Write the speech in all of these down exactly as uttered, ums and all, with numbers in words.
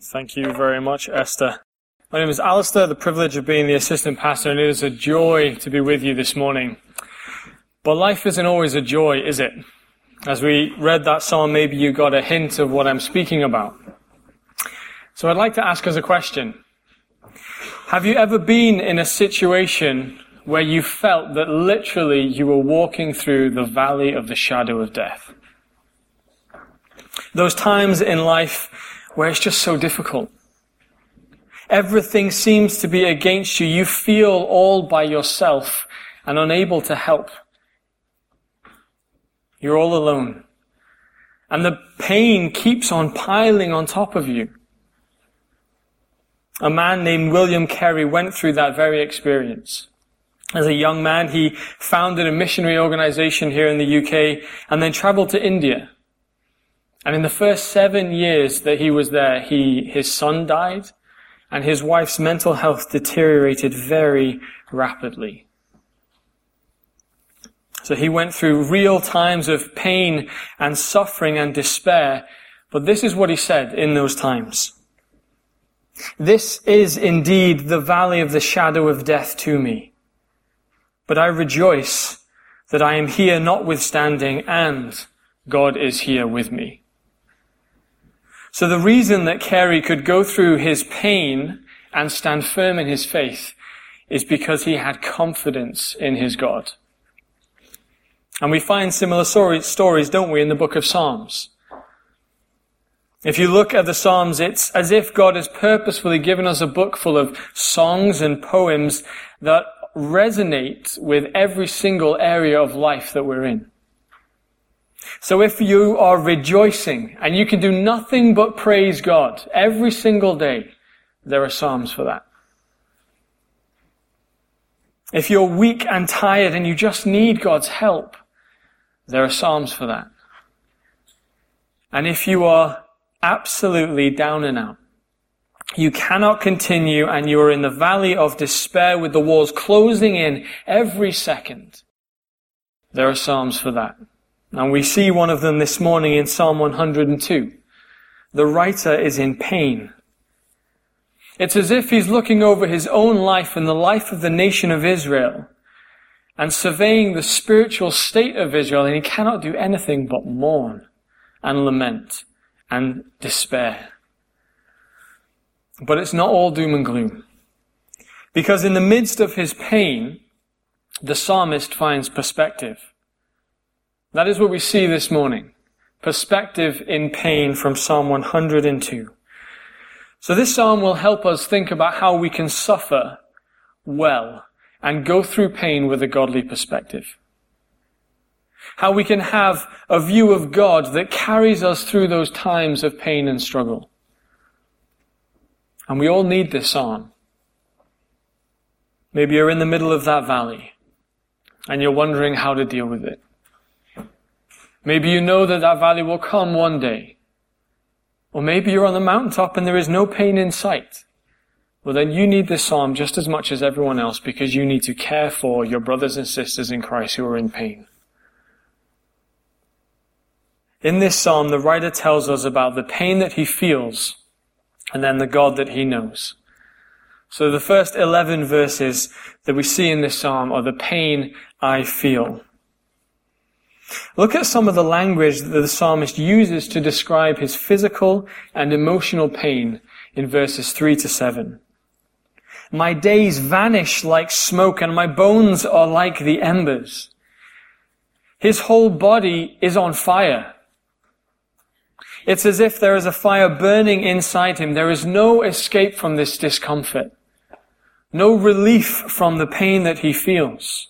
Thank you very much, Esther. My name is Alistair, the privilege of being the assistant pastor, and it is a joy to be with you this morning. But life isn't always a joy, is it? As we read that psalm, maybe you got a hint of what I'm speaking about. So I'd like to ask us a question. Have you ever been in a situation where you felt that literally you were walking through the valley of the shadow of death? Those times in life where it's just so difficult. Everything seems to be against you. You feel all by yourself and unable to help. You're all alone. And the pain keeps on piling on top of you. A man named William Carey went through that very experience. As a young man, he founded a missionary organization here in the U K and then traveled to India. And in the first seven years that he was there, he his son died. And his wife's mental health deteriorated very rapidly. So he went through real times of pain and suffering and despair. But this is what he said in those times. "This is indeed the valley of the shadow of death to me. But I rejoice that I am here notwithstanding, and God is here with me." So the reason that Carey could go through his pain and stand firm in his faith is because he had confidence in his God. And we find similar stories, don't we, in the book of Psalms. If you look at the Psalms, it's as if God has purposefully given us a book full of songs and poems that resonate with every single area of life that we're in. So if you are rejoicing and you can do nothing but praise God every single day, there are psalms for that. If you're weak and tired and you just need God's help, there are psalms for that. And if you are absolutely down and out, you cannot continue and you are in the valley of despair with the walls closing in every second, there are psalms for that. And we see one of them this morning in Psalm one hundred two. The writer is in pain. It's as if he's looking over his own life and the life of the nation of Israel and surveying the spiritual state of Israel, and he cannot do anything but mourn and lament and despair. But it's not all doom and gloom, because in the midst of his pain, the psalmist finds perspective. That is what we see this morning. Perspective in pain from Psalm one hundred two. So this psalm will help us think about how we can suffer well and go through pain with a godly perspective. How we can have a view of God that carries us through those times of pain and struggle. And we all need this psalm. Maybe you're in the middle of that valley and you're wondering how to deal with it. Maybe you know that that valley will come one day. Or maybe you're on the mountaintop and there is no pain in sight. Well, then you need this psalm just as much as everyone else, because you need to care for your brothers and sisters in Christ who are in pain. In this psalm, the writer tells us about the pain that he feels and then the God that he knows. So the first eleven verses that we see in this psalm are the pain I feel. Look at some of the language that the psalmist uses to describe his physical and emotional pain in verses three to seven. "My days vanish like smoke, and my bones are like the embers." His whole body is on fire. It's as if there is a fire burning inside him. There is no escape from this discomfort, no relief from the pain that he feels.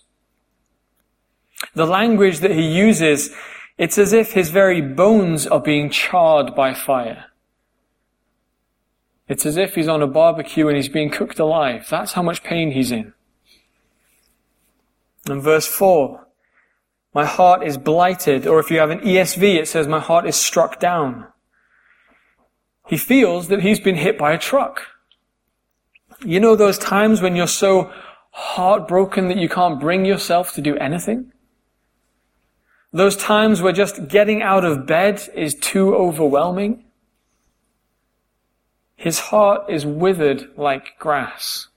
The language that he uses, it's as if his very bones are being charred by fire. It's as if he's on a barbecue and he's being cooked alive. That's how much pain he's in. And verse four, "My heart is blighted," or if you have an E S V, it says, "My heart is struck down." He feels that he's been hit by a truck. You know those times when you're so heartbroken that you can't bring yourself to do anything? Those times where just getting out of bed is too overwhelming. His heart is withered like grass.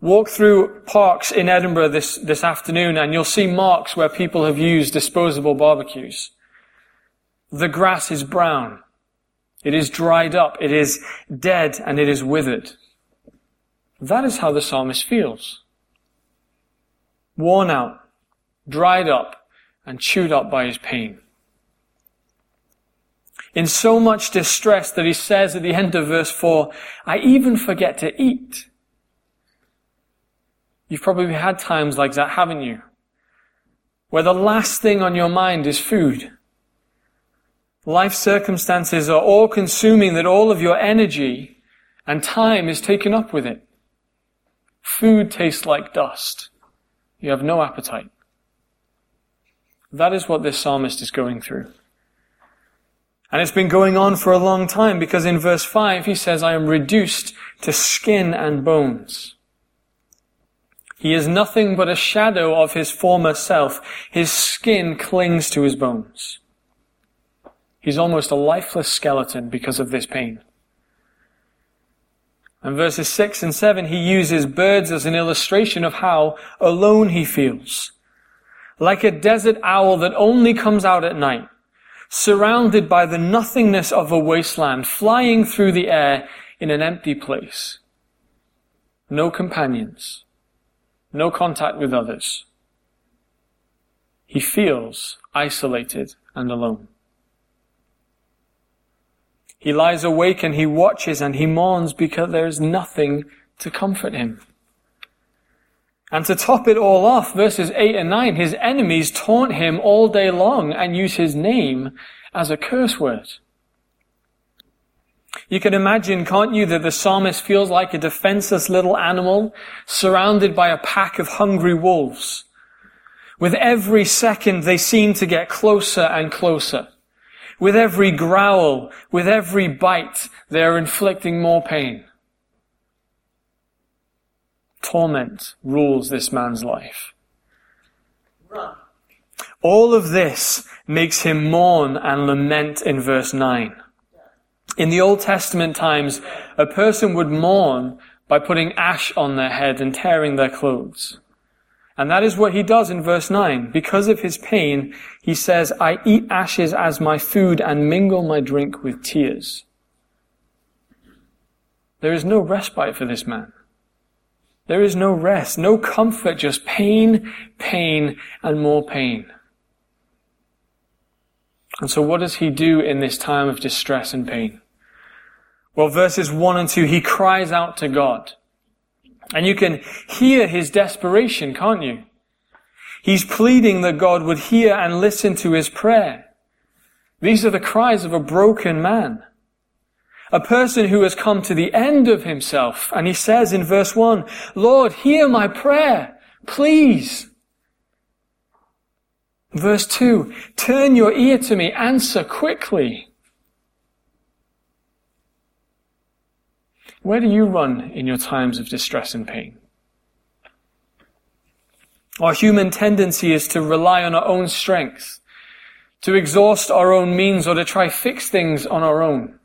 Walk through parks in Edinburgh this, this afternoon and you'll see marks where people have used disposable barbecues. The grass is brown. It is dried up. It is dead and it is withered. That is how the psalmist feels. Worn out, dried up, and chewed up by his pain. In so much distress that he says at the end of verse four, I even forget to eat. You've probably had times like that, haven't you? Where the last thing on your mind is food. Life circumstances are all consuming that all of your energy and time is taken up with it. Food tastes like dust. You have no appetite. That is what this psalmist is going through. And it's been going on for a long time because in verse five he says, I am reduced to skin and bones. He is nothing but a shadow of his former self. His skin clings to his bones. He's almost a lifeless skeleton because of this pain. And verses six and seven, he uses birds as an illustration of how alone he feels. Like a desert owl that only comes out at night, surrounded by the nothingness of a wasteland, flying through the air in an empty place. No companions, no contact with others. He feels isolated and alone. He lies awake and he watches and he mourns because there is nothing to comfort him. And to top it all off, verses eight and nine, his enemies taunt him all day long and use his name as a curse word. You can imagine, can't you, that the psalmist feels like a defenseless little animal surrounded by a pack of hungry wolves. With every second, they seem to get closer and closer. With every growl, with every bite, they are inflicting more pain. Torment rules this man's life. All of this makes him mourn and lament in verse nine. In the Old Testament times, a person would mourn by putting ash on their head and tearing their clothes. And that is what he does in verse nine. Because of his pain, he says, I eat ashes as my food and mingle my drink with tears. There is no respite for this man. There is no rest, no comfort, just pain, pain, and more pain. And so what does he do in this time of distress and pain? Well, verses one and two, he cries out to God. And you can hear his desperation, can't you? He's pleading that God would hear and listen to his prayer. These are the cries of a broken man. A person who has come to the end of himself. And he says in verse one, Lord, hear my prayer, please. Verse two, turn your ear to me, answer quickly. Where do you run in your times of distress and pain? Our human tendency is to rely on our own strength, to exhaust our own means, or to try fix things on our own.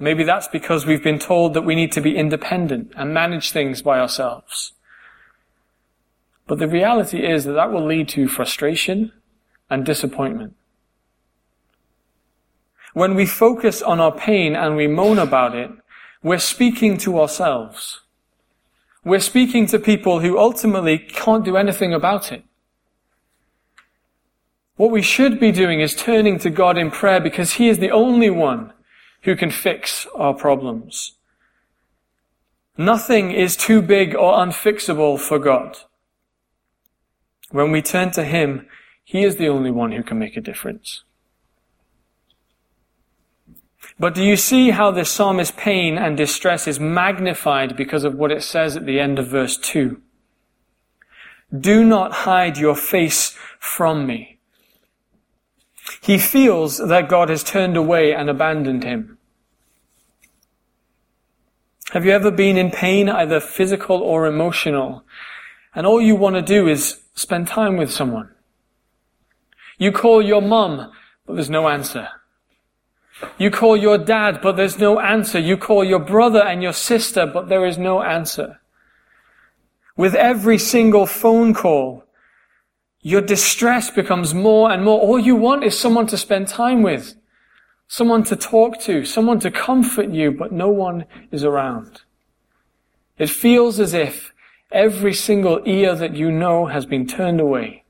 Maybe that's because we've been told that we need to be independent and manage things by ourselves. But the reality is that that will lead to frustration and disappointment. When we focus on our pain and we moan about it, we're speaking to ourselves. We're speaking to people who ultimately can't do anything about it. What we should be doing is turning to God in prayer because He is the only one who can fix our problems. Nothing is too big or unfixable for God. When we turn to Him, He is the only one who can make a difference. But do you see how this psalmist's pain and distress is magnified because of what it says at the end of verse two? Do not hide your face from me. He feels that God has turned away and abandoned him. Have you ever been in pain, either physical or emotional, and all you want to do is spend time with someone? You call your mum, but there's no answer. You call your dad, but there's no answer. You call your brother and your sister, but there is no answer. With every single phone call, your distress becomes more and more. All you want is someone to spend time with, someone to talk to, someone to comfort you, but no one is around. It feels as if every single ear that you know has been turned away.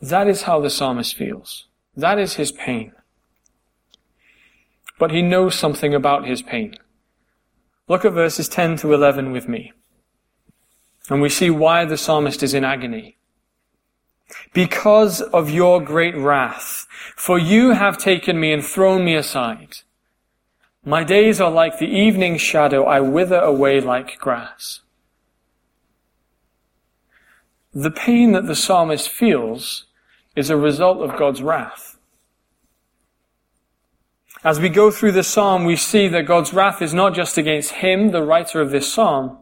That is how the psalmist feels. That is his pain. But he knows something about his pain. Look at verses ten to eleven with me. And we see why the psalmist is in agony. Because of your great wrath, for you have taken me and thrown me aside. My days are like the evening shadow. I wither away like grass. The pain that the psalmist feels is a result of God's wrath. As we go through the psalm, we see that God's wrath is not just against him, the writer of this psalm,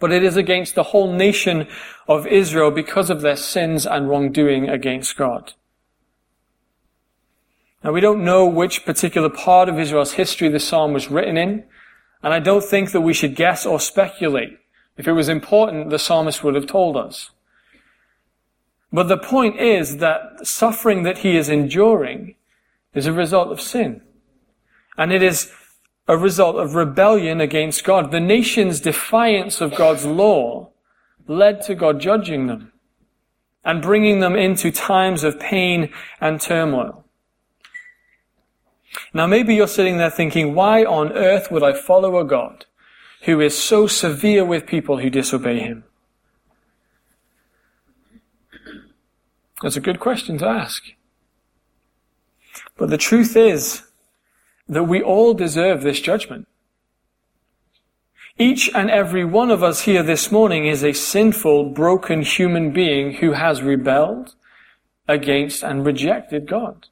but it is against the whole nation of Israel because of their sins and wrongdoing against God. Now, we don't know which particular part of Israel's history the psalm was written in, and I don't think that we should guess or speculate. If it was important, the psalmist would have told us. But the point is that suffering that he is enduring is a result of sin. And it is a result of rebellion against God. The nation's defiance of God's law led to God judging them and bringing them into times of pain and turmoil. Now, maybe you're sitting there thinking, why on earth would I follow a God who is so severe with people who disobey him? That's a good question to ask. But the truth is that we all deserve this judgment. Each and every one of us here this morning is a sinful, broken human being who has rebelled against and rejected God.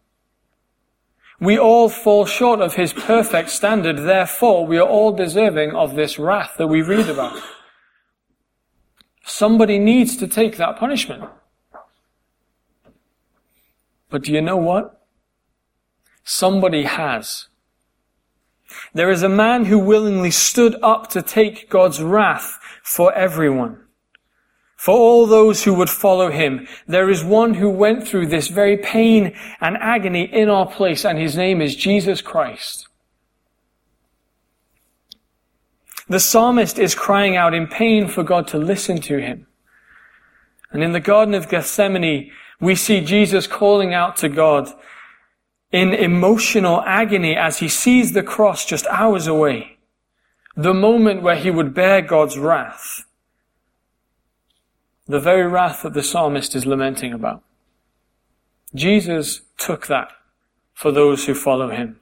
We all fall short of his perfect standard, therefore we are all deserving of this wrath that we read about. Somebody needs to take that punishment. But do you know what? Somebody has. There is a man who willingly stood up to take God's wrath for everyone, for all those who would follow him. There is one who went through this very pain and agony in our place, and his name is Jesus Christ. The psalmist is crying out in pain for God to listen to him. And in the Garden of Gethsemane, we see Jesus calling out to God in emotional agony as he sees the cross just hours away, the moment where he would bear God's wrath, the very wrath that the psalmist is lamenting about. Jesus took that for those who follow him.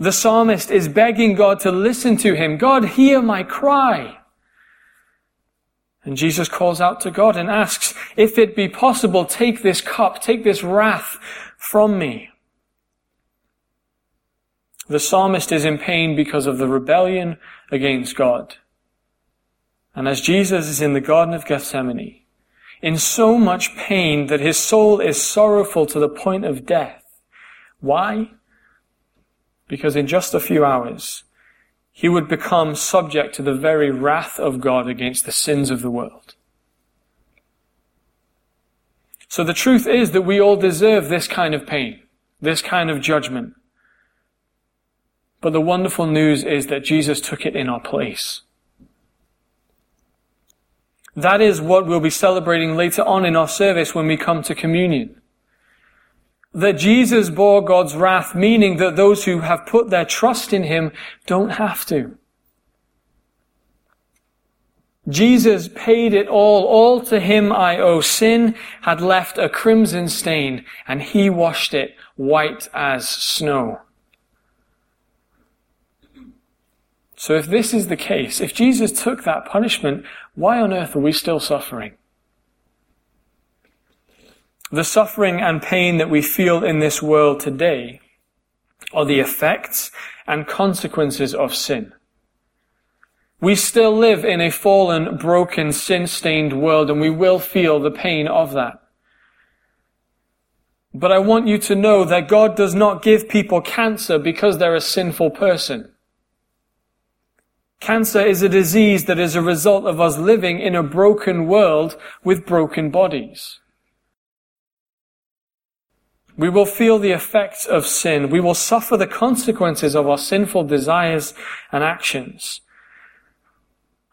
The psalmist is begging God to listen to him. God, hear my cry. And Jesus calls out to God and asks, if it be possible, take this cup, take this wrath from me. The psalmist is in pain because of the rebellion against God. And as Jesus is in the Garden of Gethsemane, in so much pain that his soul is sorrowful to the point of death. Why? Because in just a few hours, he would become subject to the very wrath of God against the sins of the world. So the truth is that we all deserve this kind of pain, this kind of judgment. But the wonderful news is that Jesus took it in our place. That is what we'll be celebrating later on in our service when we come to communion. That Jesus bore God's wrath, meaning that those who have put their trust in him don't have to. Jesus paid it all. All to him I owe. Sin had left a crimson stain, and he washed it white as snow. So if this is the case, if Jesus took that punishment, why on earth are we still suffering? The suffering and pain that we feel in this world today are the effects and consequences of sin. We still live in a fallen, broken, sin-stained world, and we will feel the pain of that. But I want you to know that God does not give people cancer because they're a sinful person. Cancer is a disease that is a result of us living in a broken world with broken bodies. We will feel the effects of sin. We will suffer the consequences of our sinful desires and actions.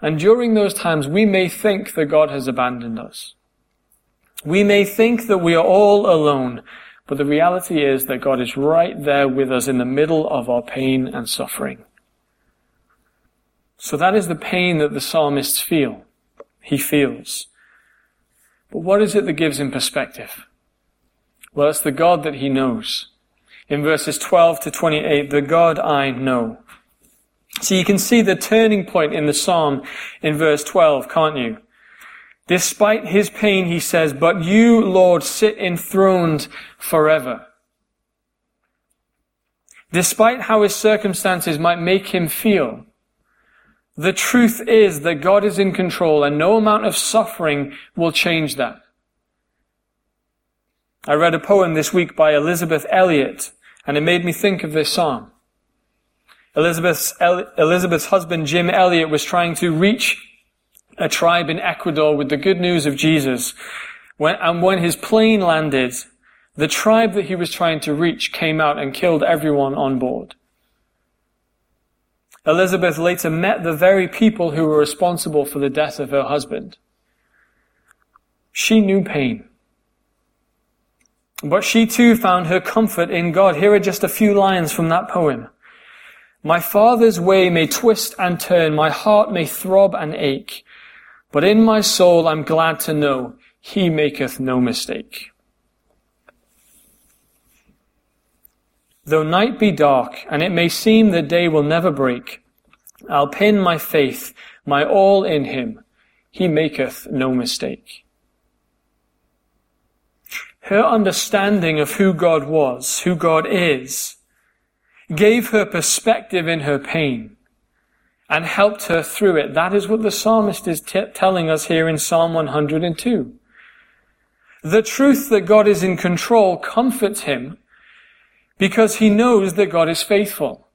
And during those times, we may think that God has abandoned us. We may think that we are all alone, but the reality is that God is right there with us in the middle of our pain and suffering. So that is the pain that the psalmists feel. He feels. But what is it that gives him perspective? Well, it's the God that he knows. In verses twelve to twenty-eight, the God I know. So you can see the turning point in the psalm in verse twelve, can't you? Despite his pain, he says, "But you, Lord, sit enthroned forever." Despite how his circumstances might make him feel, the truth is that God is in control and no amount of suffering will change that. I read a poem this week by Elizabeth Elliot, and it made me think of this psalm. Elizabeth's, El- Elizabeth's husband, Jim Elliot, was trying to reach a tribe in Ecuador with the good news of Jesus. When, and when his plane landed, the tribe that he was trying to reach came out and killed everyone on board. Elizabeth later met the very people who were responsible for the death of her husband. She knew pain. But she too found her comfort in God. Here are just a few lines from that poem. "My Father's way may twist and turn, my heart may throb and ache, but in my soul I'm glad to know he maketh no mistake. Though night be dark, and it may seem the day will never break, I'll pin my faith, my all in him. He maketh no mistake." Her understanding of who God was, who God is, gave her perspective in her pain and helped her through it. That is what the psalmist is t- telling us here in Psalm one hundred two. The truth that God is in control comforts him, because he knows that God is faithful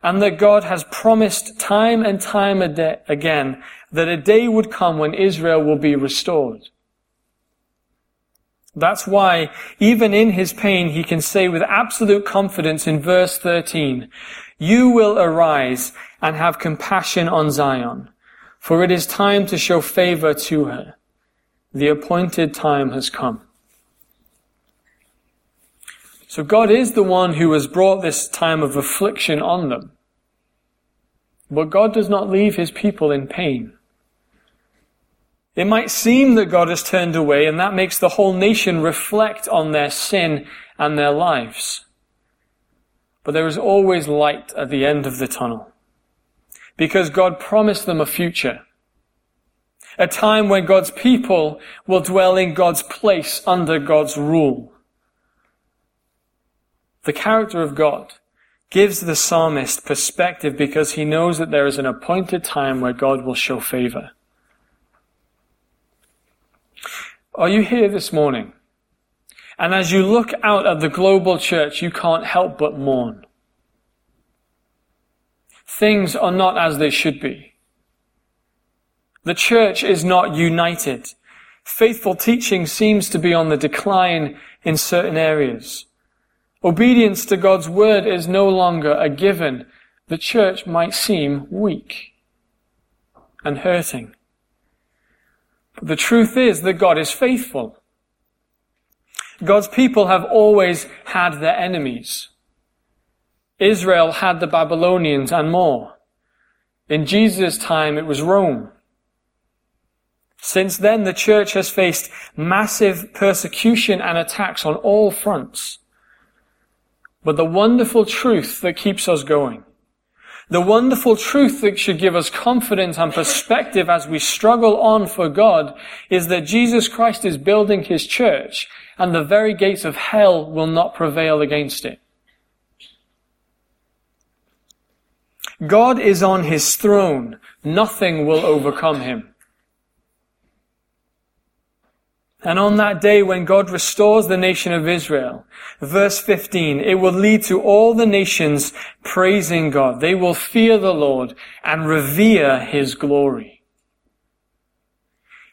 and that God has promised time and time ad- again that a day would come when Israel will be restored. That's why, even in his pain, he can say with absolute confidence in verse thirteen, "You will arise and have compassion on Zion, for it is time to show favor to her. The appointed time has come." So God is the one who has brought this time of affliction on them. But God does not leave his people in pain. It might seem that God has turned away, and that makes the whole nation reflect on their sin and their lives. But there is always light at the end of the tunnel, because God promised them a future, a time when God's people will dwell in God's place under God's rule. The character of God gives the psalmist perspective because he knows that there is an appointed time where God will show favor. Are you here this morning? And as you look out at the global church, you can't help but mourn. Things are not as they should be. The church is not united. Faithful teaching seems to be on the decline in certain areas. Obedience to God's word is no longer a given. The church might seem weak and hurting. But the truth is that God is faithful. God's people have always had their enemies. Israel had the Babylonians and more. In Jesus' time, it was Rome. Since then, the church has faced massive persecution and attacks on all fronts. But the wonderful truth that keeps us going, the wonderful truth that should give us confidence and perspective as we struggle on for God, is that Jesus Christ is building his church, and the very gates of hell will not prevail against it. God is on his throne. Nothing will overcome him. And on that day when God restores the nation of Israel, verse fifteen, it will lead to all the nations praising God. They will fear the Lord and revere his glory.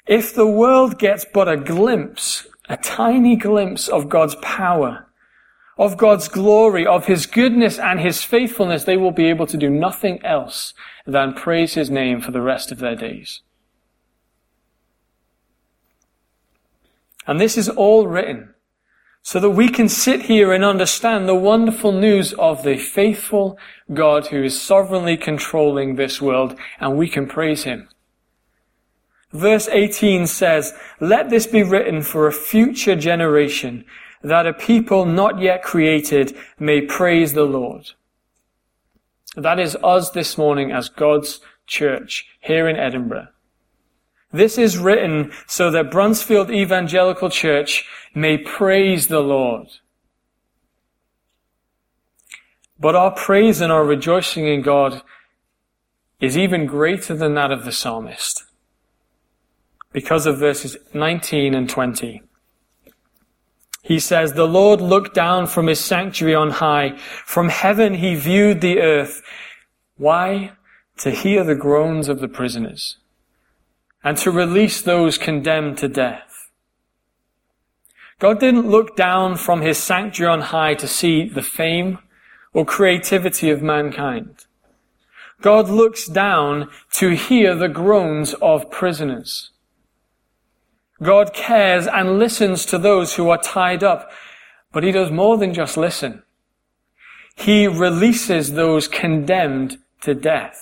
If the world gets but a glimpse, a tiny glimpse of God's power, of God's glory, of his goodness and his faithfulness, they will be able to do nothing else than praise his name for the rest of their days. And this is all written so that we can sit here and understand the wonderful news of the faithful God who is sovereignly controlling this world, and we can praise him. Verse eighteen says, "Let this be written for a future generation, that a people not yet created may praise the Lord." That is us this morning as God's church here in Edinburgh. This is written so that Brunsfield Evangelical Church may praise the Lord. But our praise and our rejoicing in God is even greater than that of the psalmist, because of verses nineteen and twenty. He says, "The Lord looked down from his sanctuary on high. From heaven he viewed the earth." Why? To hear the groans of the prisoners and to release those condemned to death. God didn't look down from his sanctuary on high to see the fame or creativity of mankind. God looks down to hear the groans of prisoners. God cares and listens to those who are tied up, but he does more than just listen. He releases those condemned to death.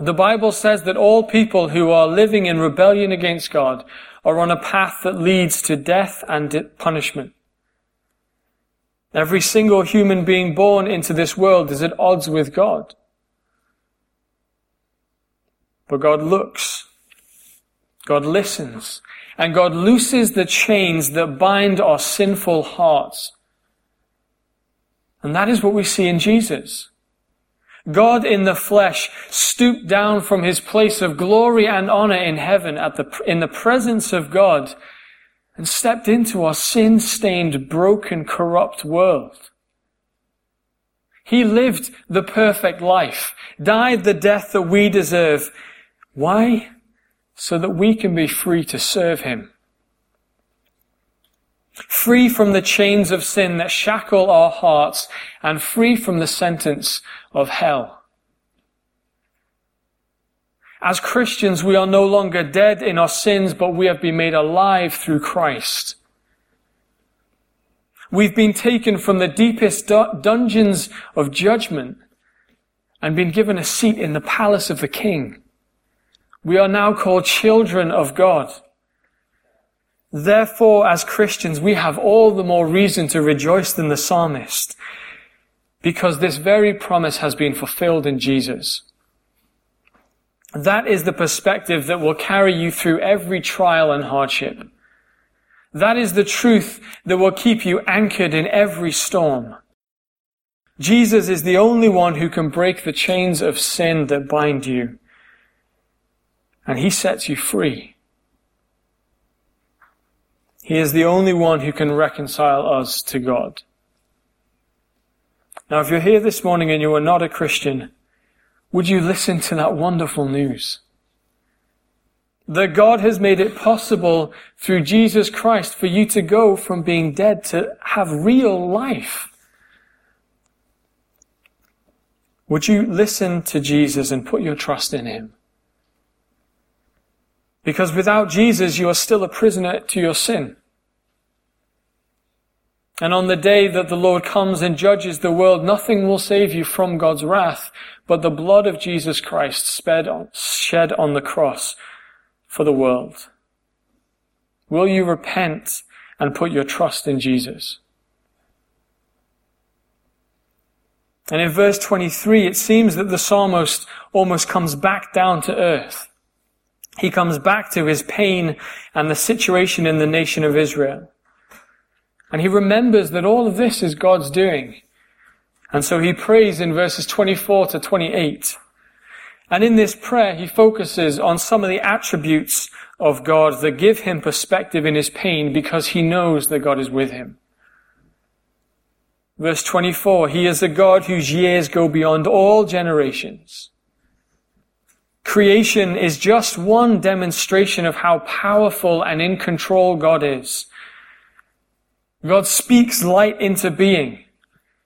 The Bible says that all people who are living in rebellion against God are on a path that leads to death and punishment. Every single human being born into this world is at odds with God. But God looks, God listens, and God looses the chains that bind our sinful hearts. And that is what we see in Jesus. God in the flesh stooped down from his place of glory and honor in heaven at the, in the presence of God, and stepped into our sin-stained, broken, corrupt world. He lived the perfect life, died the death that we deserve. Why? So that we can be free to serve him. Free from the chains of sin that shackle our hearts, and free from the sentence of hell. As Christians, we are no longer dead in our sins, but we have been made alive through Christ. We've been taken from the deepest dungeons of judgment and been given a seat in the palace of the King. We are now called children of God. Therefore, as Christians, we have all the more reason to rejoice than the psalmist, because this very promise has been fulfilled in Jesus. That is the perspective that will carry you through every trial and hardship. That is the truth that will keep you anchored in every storm. Jesus is the only one who can break the chains of sin that bind you, and he sets you free. He is the only one who can reconcile us to God. Now, if you're here this morning and you are not a Christian, would you listen to that wonderful news? That God has made it possible through Jesus Christ for you to go from being dead to have real life. Would you listen to Jesus and put your trust in him? Because without Jesus, you are still a prisoner to your sin. And on the day that the Lord comes and judges the world, nothing will save you from God's wrath but the blood of Jesus Christ shed on the cross for the world. Will you repent and put your trust in Jesus? And in verse twenty-three, it seems that the psalmist almost comes back down to earth. He comes back to his pain and the situation in the nation of Israel. And he remembers that all of this is God's doing. And so he prays in verses twenty-four to twenty-eight. And in this prayer, he focuses on some of the attributes of God that give him perspective in his pain because he knows that God is with him. Verse twenty-four, he is a God whose years go beyond all generations. Creation is just one demonstration of how powerful and in control God is. God speaks light into being.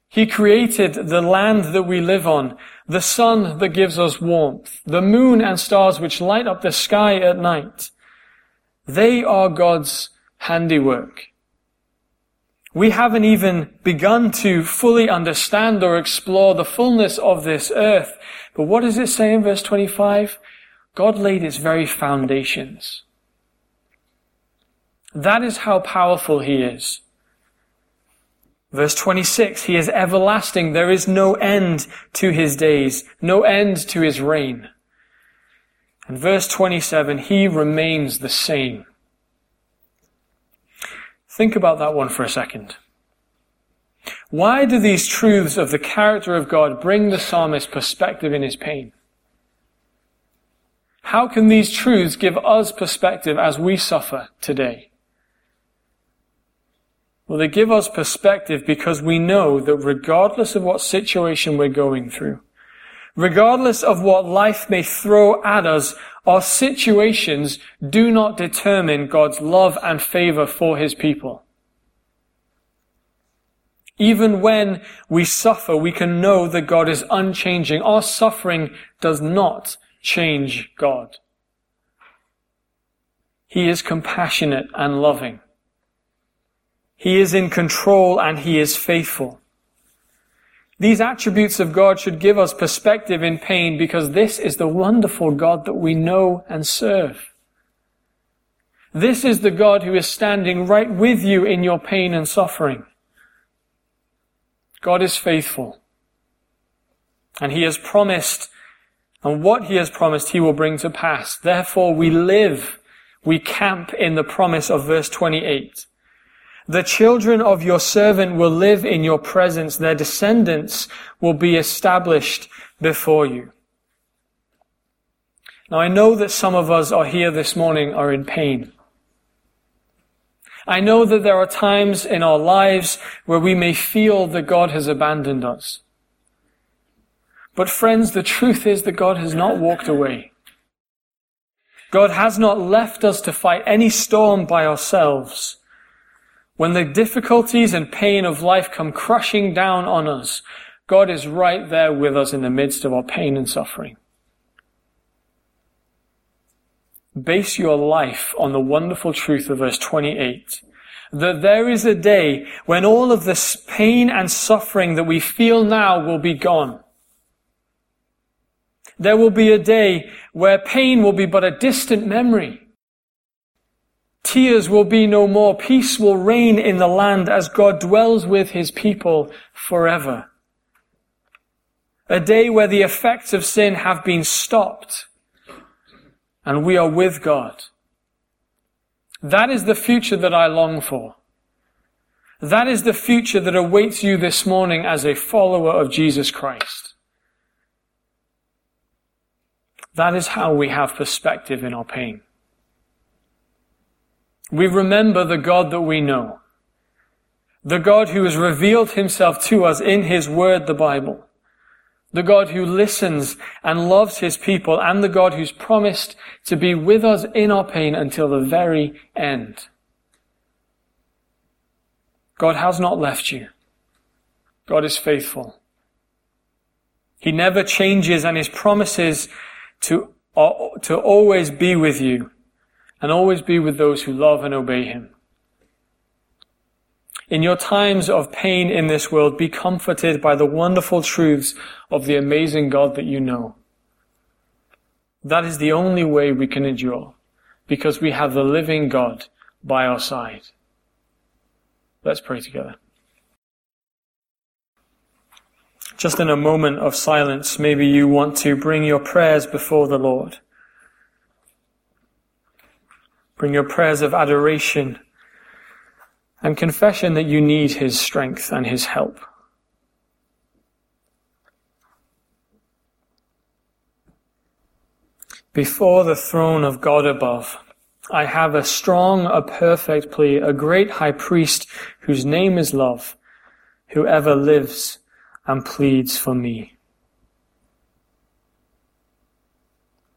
He created the land that we live on, the sun that gives us warmth, the moon and stars which light up the sky at night. They are God's handiwork. We haven't even begun to fully understand or explore the fullness of this earth. But what does it say in verse twenty-five? God laid its very foundations. That is how powerful he is. Verse twenty-six, he is everlasting. There is no end to his days, no end to his reign. And verse twenty-seven, he remains the same. Think about that one for a second. Why do these truths of the character of God bring the psalmist perspective in his pain? How can these truths give us perspective as we suffer today? Well, they give us perspective because we know that regardless of what situation we're going through, regardless of what life may throw at us, our situations do not determine God's love and favor for his people. Even when we suffer, we can know that God is unchanging. Our suffering does not change God. He is compassionate and loving. He is in control and he is faithful. These attributes of God should give us perspective in pain because this is the wonderful God that we know and serve. This is the God who is standing right with you in your pain and suffering. God is faithful. And he has promised, and what he has promised he will bring to pass. Therefore we live, we camp in the promise of verse twenty-eight. The children of your servant will live in your presence. Their descendants will be established before you. Now, I know that some of us are here this morning are in pain. I know that there are times in our lives where we may feel that God has abandoned us. But friends, the truth is that God has not walked away. God has not left us to fight any storm by ourselves. When the difficulties and pain of life come crushing down on us, God is right there with us in the midst of our pain and suffering. Base your life on the wonderful truth of verse twenty-eight, that there is a day when all of this pain and suffering that we feel now will be gone. There will be a day where pain will be but a distant memory. Tears will be no more. Peace will reign in the land as God dwells with his people forever. A day where the effects of sin have been stopped and we are with God. That is the future that I long for. That is the future that awaits you this morning as a follower of Jesus Christ. That is how we have perspective in our pain. We remember the God that we know, the God who has revealed himself to us in his word, the Bible, the God who listens and loves his people, and the God who's promised to be with us in our pain until the very end. God has not left you. God is faithful. He never changes, and his promises to, uh, to always be with you. And always be with those who love and obey him. In your times of pain in this world, be comforted by the wonderful truths of the amazing God that you know. That is the only way we can endure, because we have the living God by our side. Let's pray together. Just in a moment of silence, maybe you want to bring your prayers before the Lord. Bring your prayers of adoration and confession that you need his strength and his help. Before the throne of God above, I have a strong, a perfect plea, a great high priest whose name is love, who ever lives and pleads for me.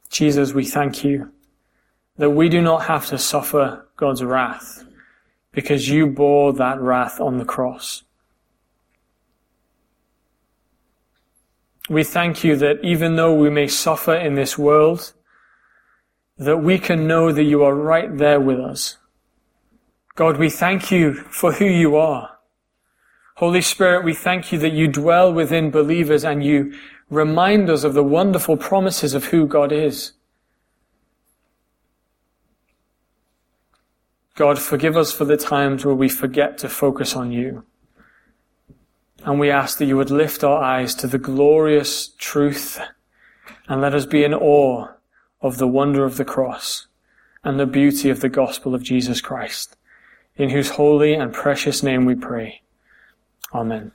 Jesus, we thank you that we do not have to suffer God's wrath because you bore that wrath on the cross. We thank you that even though we may suffer in this world, that we can know that you are right there with us. God, we thank you for who you are. Holy Spirit, we thank you that you dwell within believers and you remind us of the wonderful promises of who God is. God, forgive us for the times where we forget to focus on you. And we ask that you would lift our eyes to the glorious truth and let us be in awe of the wonder of the cross and the beauty of the gospel of Jesus Christ, in whose holy and precious name we pray. Amen.